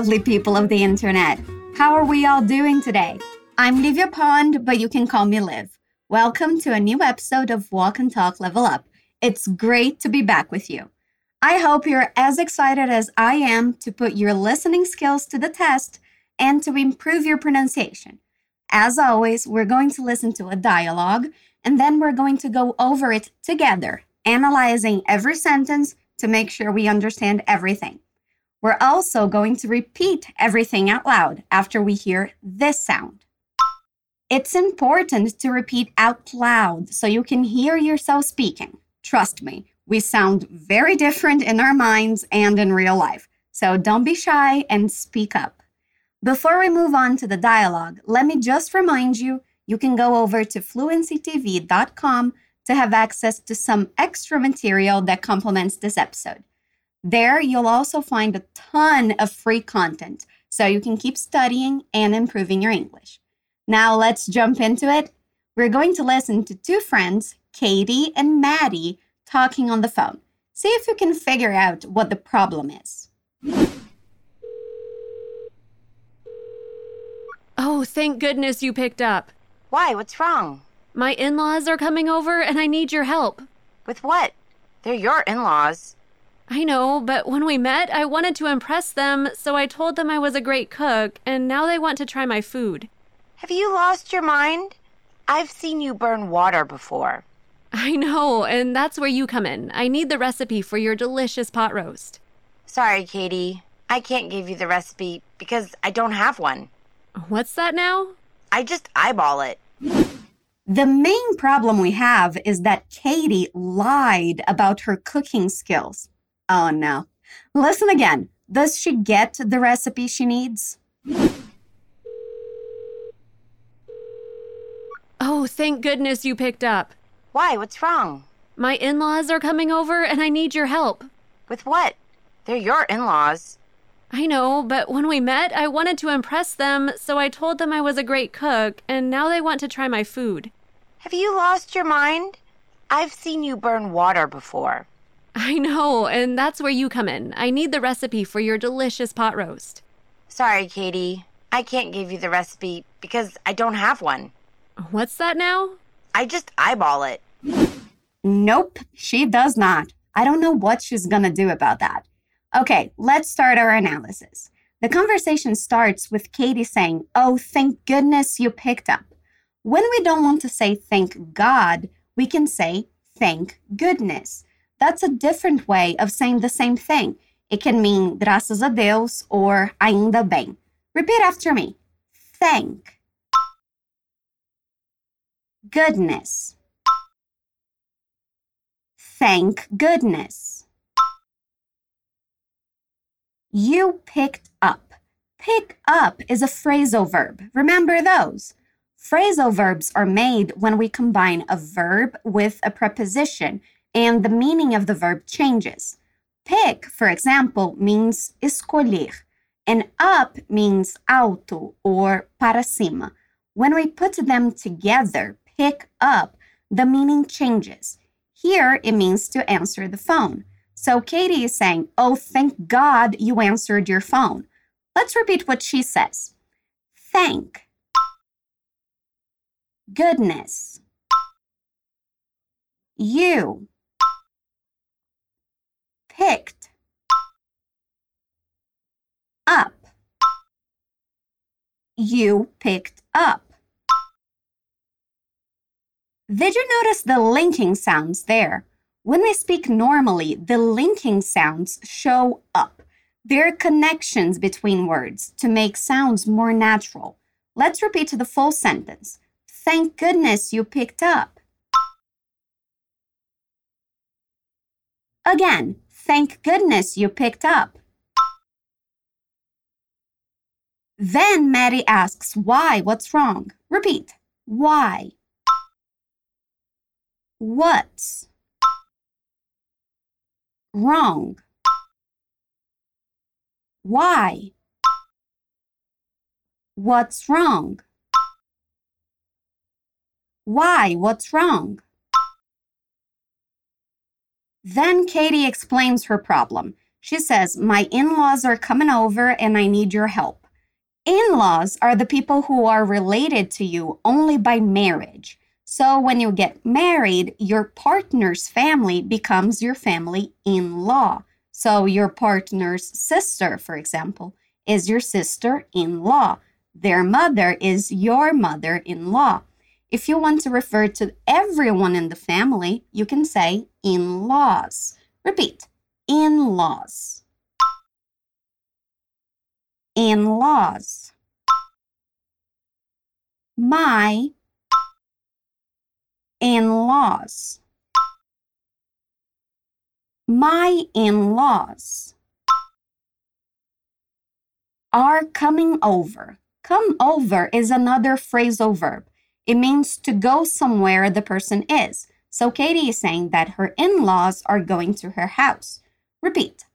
lovely people of the internet. How are we all doing today? I'm Livia Pond, but you can call me Liv. Welcome to a new episode of Walk and Talk Level Up. It's great to be back with you. I hope you're as excited as I am to put your listening skills to the test and to improve your pronunciation. As always, we're going to listen to a dialogue, and then we're going to go over it together, analyzing every sentence to make sure we understand everything. We're also going to repeat everything out loud after we hear this sound. It's important to repeat out loud so you can hear yourself speaking. Trust me, we sound very different in our minds and in real life, so don't be shy and speak up. Before we move on to the dialogue, let me just remind you, you can go over to fluencytv.com to have access to some extra material that complements this episode. There, you'll also find a ton of free content, so you can keep studying and improving your English. Now let's jump into it. We're going to listen to two friends, Katie and Maddie, talking on the phone. See if you can figure out what the problem is. Oh, thank goodness you picked up. Why? What's wrong? My in-laws are coming over and I need your help. With what? They're your in-laws. I know, but when we met, I wanted to impress them, so I told them I was a great cook, and now they want to try my food. Have you lost your mind? I've seen you burn water before. I know, and that's where you come in. I need the recipe for your delicious pot roast. Sorry, Katie. I can't give you the recipe because I don't have one. What's that now? I just eyeball it. The main problem we have is that Katie lied about her cooking skills. Oh, no. Listen again. Does she get the recipe she needs? Oh, thank goodness you picked up. Why? What's wrong? My in-laws are coming over and I need your help. With what? They're your in-laws. I know, but when we met, I wanted to impress them, so I told them I was a great cook, and now they want to try my food. Have you lost your mind? I've seen you burn water before. I know, and that's where you come in. I need the recipe for your delicious pot roast. Sorry, Katie. I can't give you the recipe because I don't have one. What's that now? I just eyeball it. Nope, she does not. I don't know what she's gonna do about that. Okay, let's start our analysis. The conversation starts with Katie saying, "Oh, thank goodness you picked up." When we don't want to say thank God, we can say thank goodness. That's a different way of saying the same thing. It can mean graças a Deus or ainda bem. Repeat after me. Thank. Goodness. Thank goodness. You picked up. Pick up is a phrasal verb. Remember those. Phrasal verbs are made when we combine a verb with a preposition and the meaning of the verb changes. Pick, for example, means escolher, and up means alto or para cima. When we put them together, pick up, the meaning changes. Here, it means to answer the phone. So Katie is saying, "Oh, thank God you answered your phone." Let's repeat what she says. Thank goodness you picked up. You picked up. Did you notice the linking sounds there? When we speak normally, the linking sounds show up. They're connections between words to make sounds more natural. Let's repeat the full sentence. Thank goodness you picked up. Again, thank goodness you picked up. Then Maddie asks, why? What's wrong? Repeat. Why? What's wrong? Why? What's wrong? Why? What's wrong? Then Katie explains her problem. She says, my in-laws are coming over and I need your help. In-laws are the people who are related to you only by marriage. So when you get married, your partner's family becomes your family in-law. So your partner's sister, for example, is your sister-in-law. Their mother is your mother-in-law. If you want to refer to everyone in the family, you can say in-laws. Repeat, in-laws. In-laws. My in-laws. My in-laws are coming over. Come over is another phrasal verb. It means to go somewhere the person is. So Katie is saying that her in-laws are going to her house. Repeat.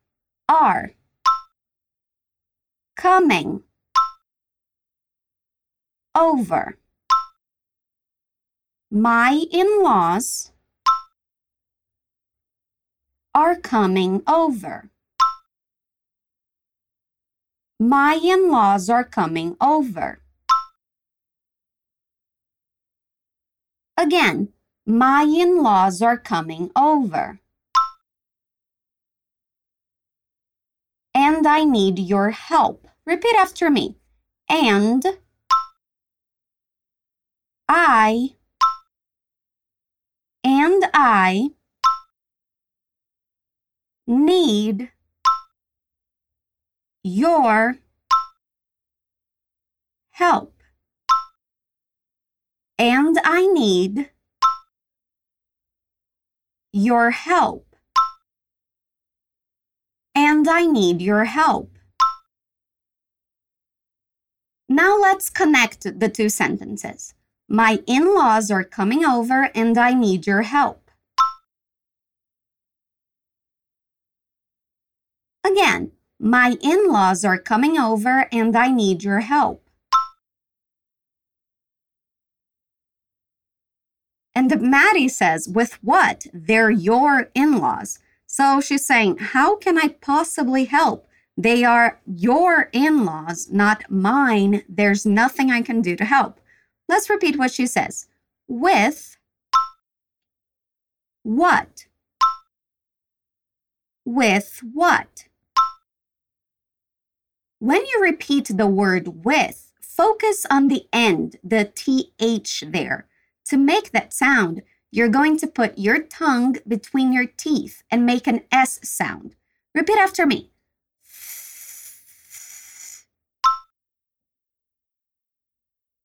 Are coming over. My in-laws are coming over. My in-laws are coming over. Again, my in-laws are coming over. And I need your help. Repeat after me. And I. And I need your help. And I need your help. And I need your help. Now let's connect the two sentences. My in-laws are coming over and I need your help. Again, my in-laws are coming over and I need your help. And Maddie says, with what? They're your in-laws. So she's saying, how can I possibly help? They are your in-laws, not mine. There's nothing I can do to help. Let's repeat what she says. With what? With what? When you repeat the word with, focus on the end, the TH there. To make that sound, you're going to put your tongue between your teeth and make an S sound. Repeat after me.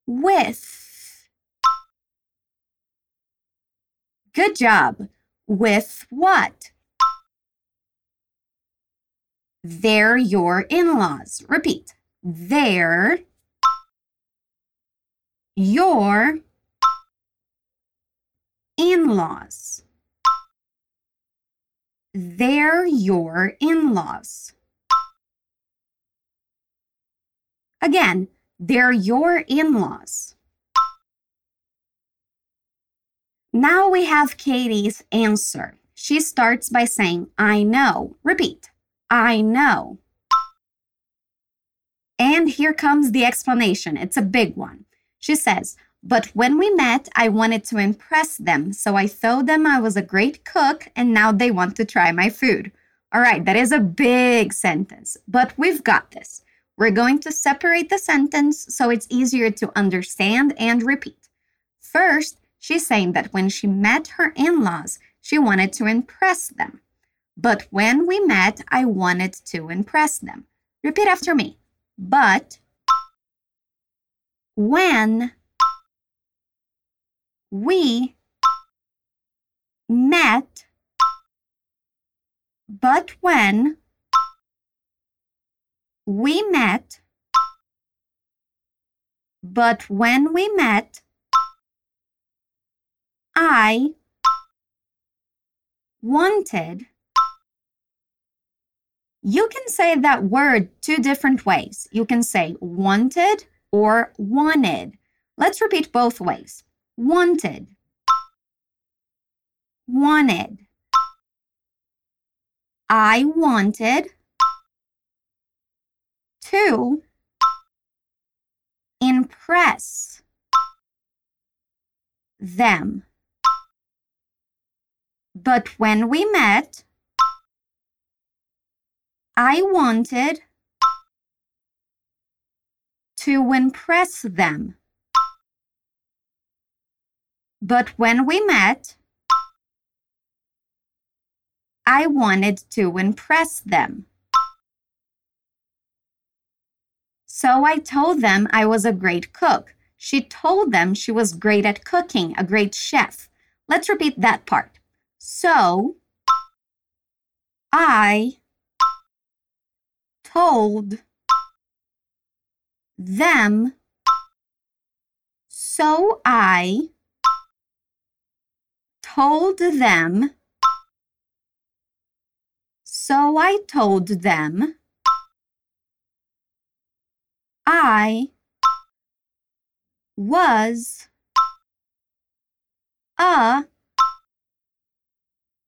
With. Good job. With what? They're your in-laws. Repeat. They're your in-laws. They're your in-laws. Again, they're your in-laws. Now we have Katie's answer. She starts by saying, I know. Repeat, I know. And here comes the explanation. It's a big one. She says, but when we met, I wanted to impress them, so I told them I was a great cook, and now they want to try my food. All right, that is a big sentence, but we've got this. We're going to separate the sentence so it's easier to understand and repeat. First, she's saying that when she met her in-laws, she wanted to impress them. But when we met, I wanted to impress them. Repeat after me. But when we met, but when we met, but when we met, I wanted. You can say that word two different ways. You can say wanted or wanted. Let's repeat both ways. Wanted, wanted. I wanted to impress them. But when we met, I wanted to impress them. But when we met, I wanted to impress them. So I told them I was a great cook. She told them she was great at cooking, a great chef. Let's repeat that part. So I told them, so I told them, so I told them, I was a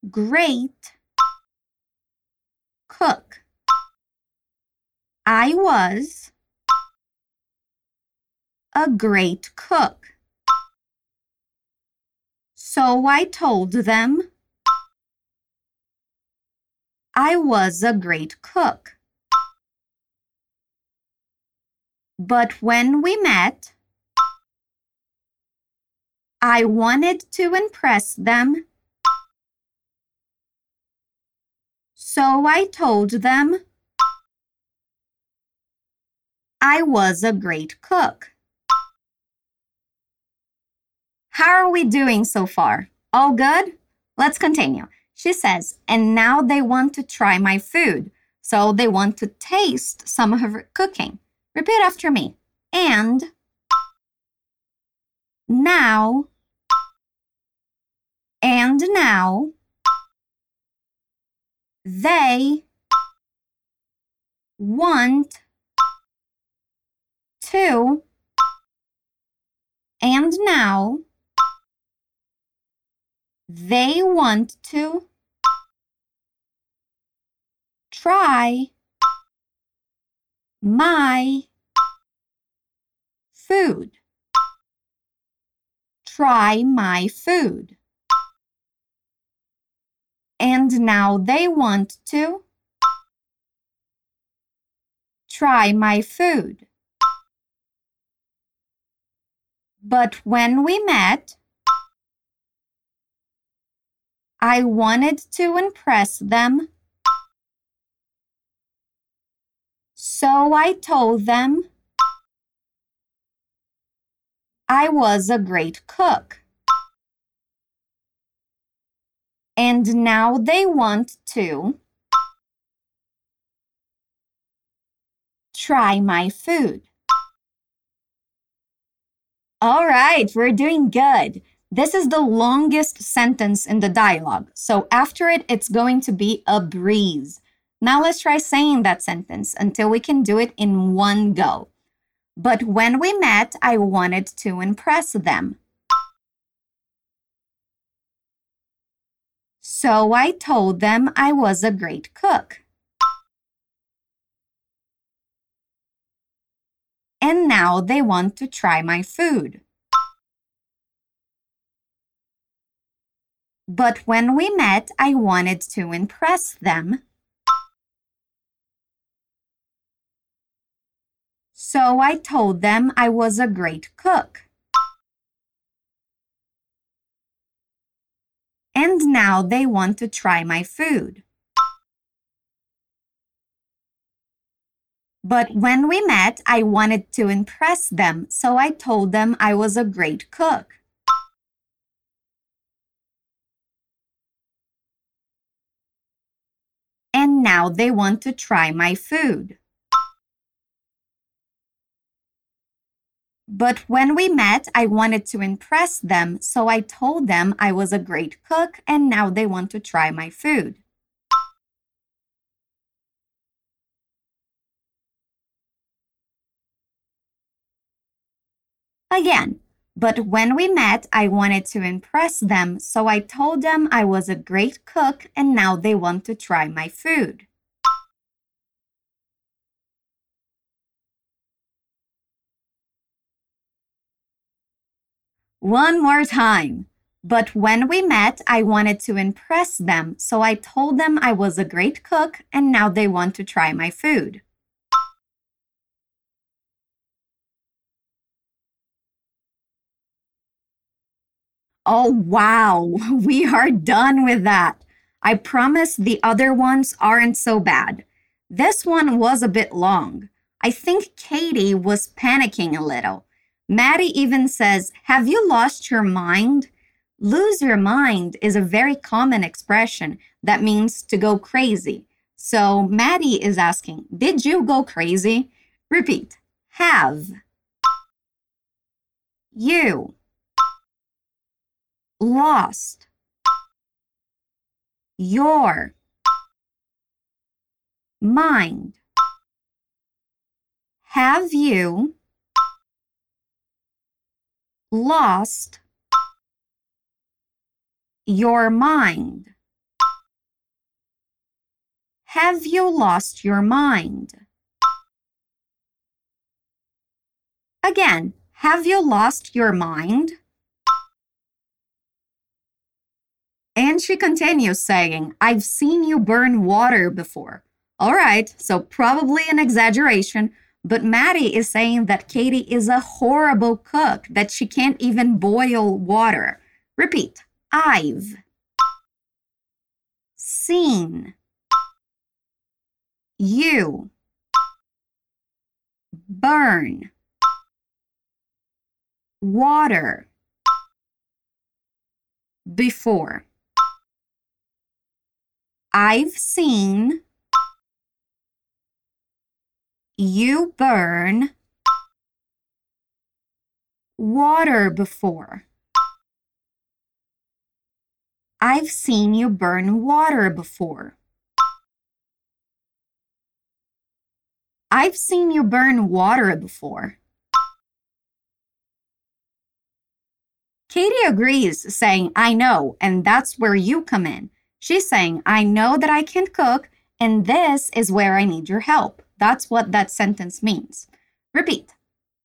great cook. I was a great cook. So I told them I was a great cook. But when we met, I wanted to impress them. So I told them I was a great cook. How are we doing so far? All good? Let's continue. She says, and now they want to try my food. So they want to taste some of her cooking. Repeat after me. And now, they want to, and now, they want to try my food. Try my food. And now they want to try my food. But when we met, I wanted to impress them. So I told them I was a great cook. And now they want to try my food. All right, we're doing good. This is the longest sentence in the dialogue, so after it, it's going to be a breeze. Now let's try saying that sentence until we can do it in one go. But when we met, I wanted to impress them. So I told them I was a great cook. And now they want to try my food. But when we met, I wanted to impress them. So I told them I was a great cook. And now they want to try my food. But when we met, I wanted to impress them, so I told them I was a great cook. And now they want to try my food. But when we met, I wanted to impress them, so I told them I was a great cook, and now they want to try my food. Again, But when we met, I wanted to impress them, so I told them I was a great cook and now they want to try my food. One more time. But when we met, I wanted to impress them, so I told them I was a great cook and now they want to try my food. Oh, wow, we are done with that. I promise the other ones aren't so bad. This one was a bit long. I think Katie was panicking a little. Maddie even says, "Have you lost your mind?" Lose your mind is a very common expression that means to go crazy. So Maddie is asking, "Did you go crazy?" Repeat, have you lost your mind? Have you lost your mind? Have you lost your mind? Again, have you lost your mind? And she continues saying, "I've seen you burn water before." All right, so probably an exaggeration, but Maddie is saying that Katie is a horrible cook, that she can't even boil water. Repeat, I've seen you burn water before. I've seen you burn water before. I've seen you burn water before. I've seen you burn water before. Katie agrees, saying, "I know," and that's where you come in. She's saying, "I know that I can't cook, and this is where I need your help." That's what that sentence means. Repeat,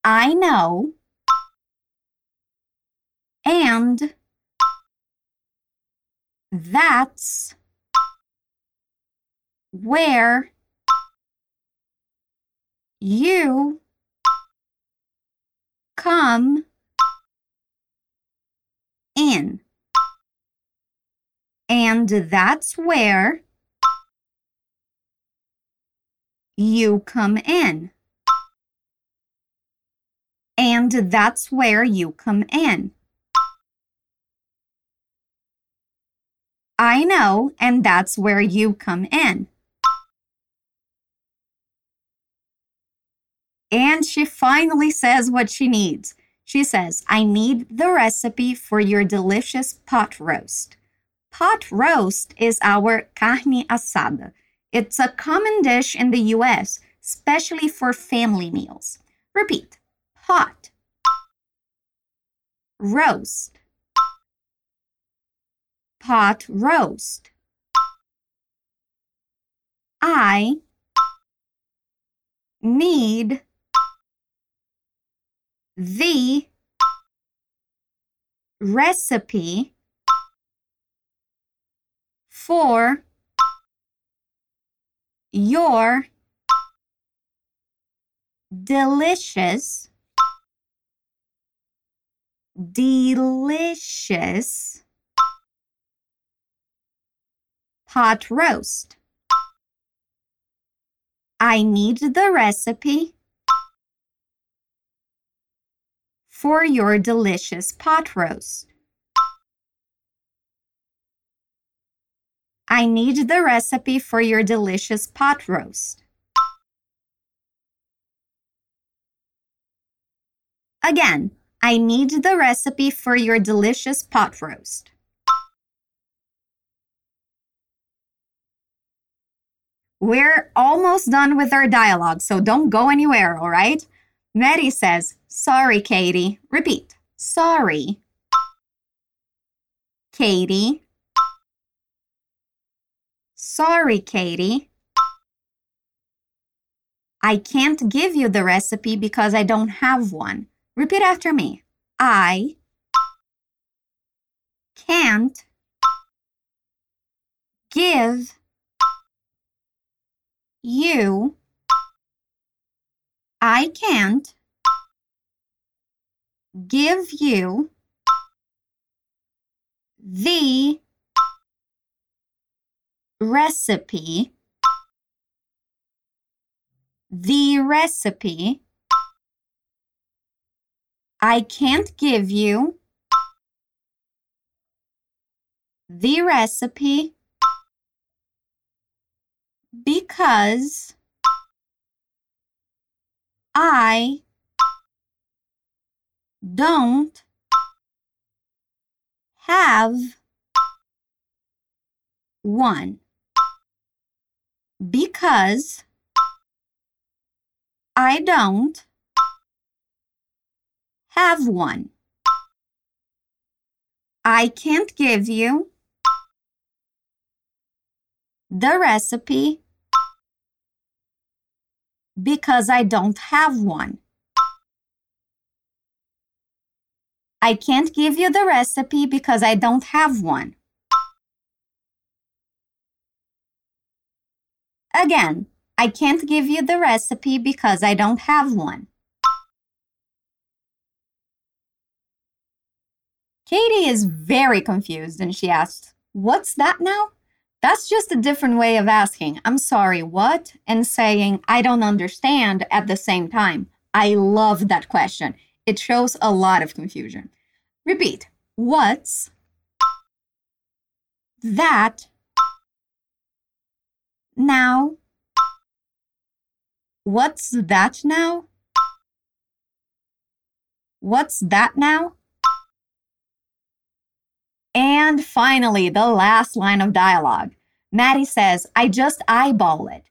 I know, and that's where you come in. And that's where you come in. And that's where you come in. I know, and that's where you come in. And she finally says what she needs. She says, "I need the recipe for your delicious pot roast." Pot roast is our carne asada. It's a common dish in the U.S., especially for family meals. Repeat, pot roast. Pot roast. I need the recipe for your delicious pot roast. I need the recipe for your delicious pot roast. I need the recipe for your delicious pot roast. Again, I need the recipe for your delicious pot roast. We're almost done with our dialogue, so don't go anywhere, all right? Maddie says, "Sorry, Katie." Repeat, Sorry. Katie. Sorry, Katie. I can't give you the recipe because I don't have one. Repeat after me. I can't give you. I can't give you the recipe. The recipe. I can't give you the recipe because I don't have one. Because I don't have one. I can't give you the recipe because I don't have one. I can't give you the recipe because I don't have one. Again, I can't give you the recipe because I don't have one. Katie is very confused and she asked, "What's that now?" That's just a different way of asking, "I'm sorry, what?" and saying, "I don't understand" at the same time. I love that question. It shows a lot of confusion. Repeat, what's that now? What's that now? What's that now? And finally, the last line of dialogue. Maddie says, I just eyeball it.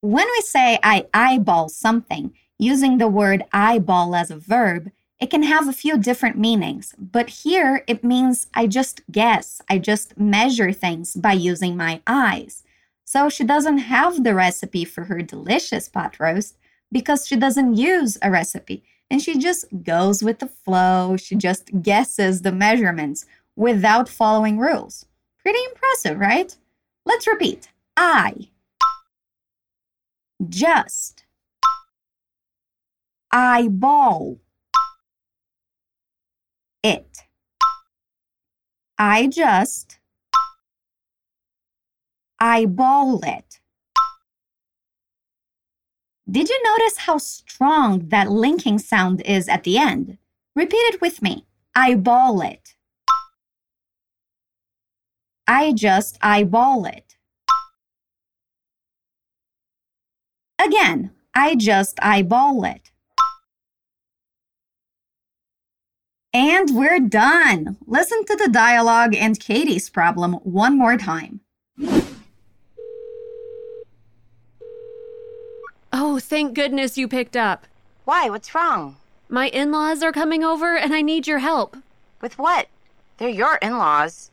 When we say I eyeball something, using the word eyeball as a verb, it can have a few different meanings. But here, it means I just guess. I just measure things by using my eyes. So she doesn't have the recipe for her delicious pot roast because she doesn't use a recipe. And she just goes with the flow. She just guesses the measurements without following rules. Pretty impressive, right? Let's repeat. I just eyeball it. I just eyeball it. Did you notice how strong that linking sound is at the end? Repeat it with me. Eyeball it. I just eyeball it. Again, I just eyeball it. And we're done. Listen to the dialogue and Katie's problem one more time. Oh, thank goodness you picked up. Why? What's wrong? My in-laws are coming over and I need your help. With what? They're your in-laws.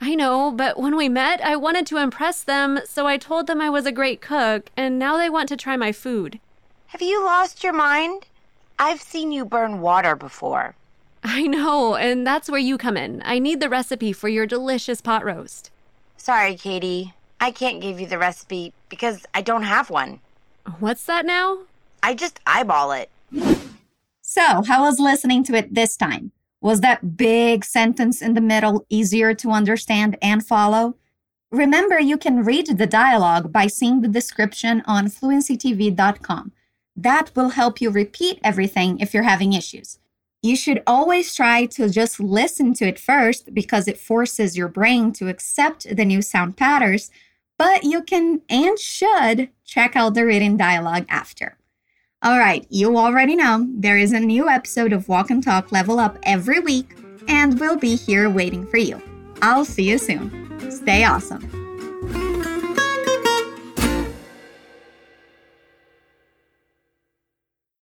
I know, but when we met, I wanted to impress them, so I told them I was a great cook, and now they want to try my food. Have you lost your mind? I've seen you burn water before. I know, and that's where you come in. I need the recipe for your delicious pot roast. Sorry, Katie. I can't give you the recipe because I don't have one. What's that now? I just eyeball it. So, how was listening to it this time? Was that big sentence in the middle easier to understand and follow? Remember, you can read the dialogue by seeing the description on fluencytv.com. That will help you repeat everything if you're having issues. You should always try to just listen to it first because it forces your brain to accept the new sound patterns, but you can and should check out the written dialogue after. All right, you already know there is a new episode of Walk and Talk Level Up every week, and we'll be here waiting for you. I'll see you soon. Stay awesome.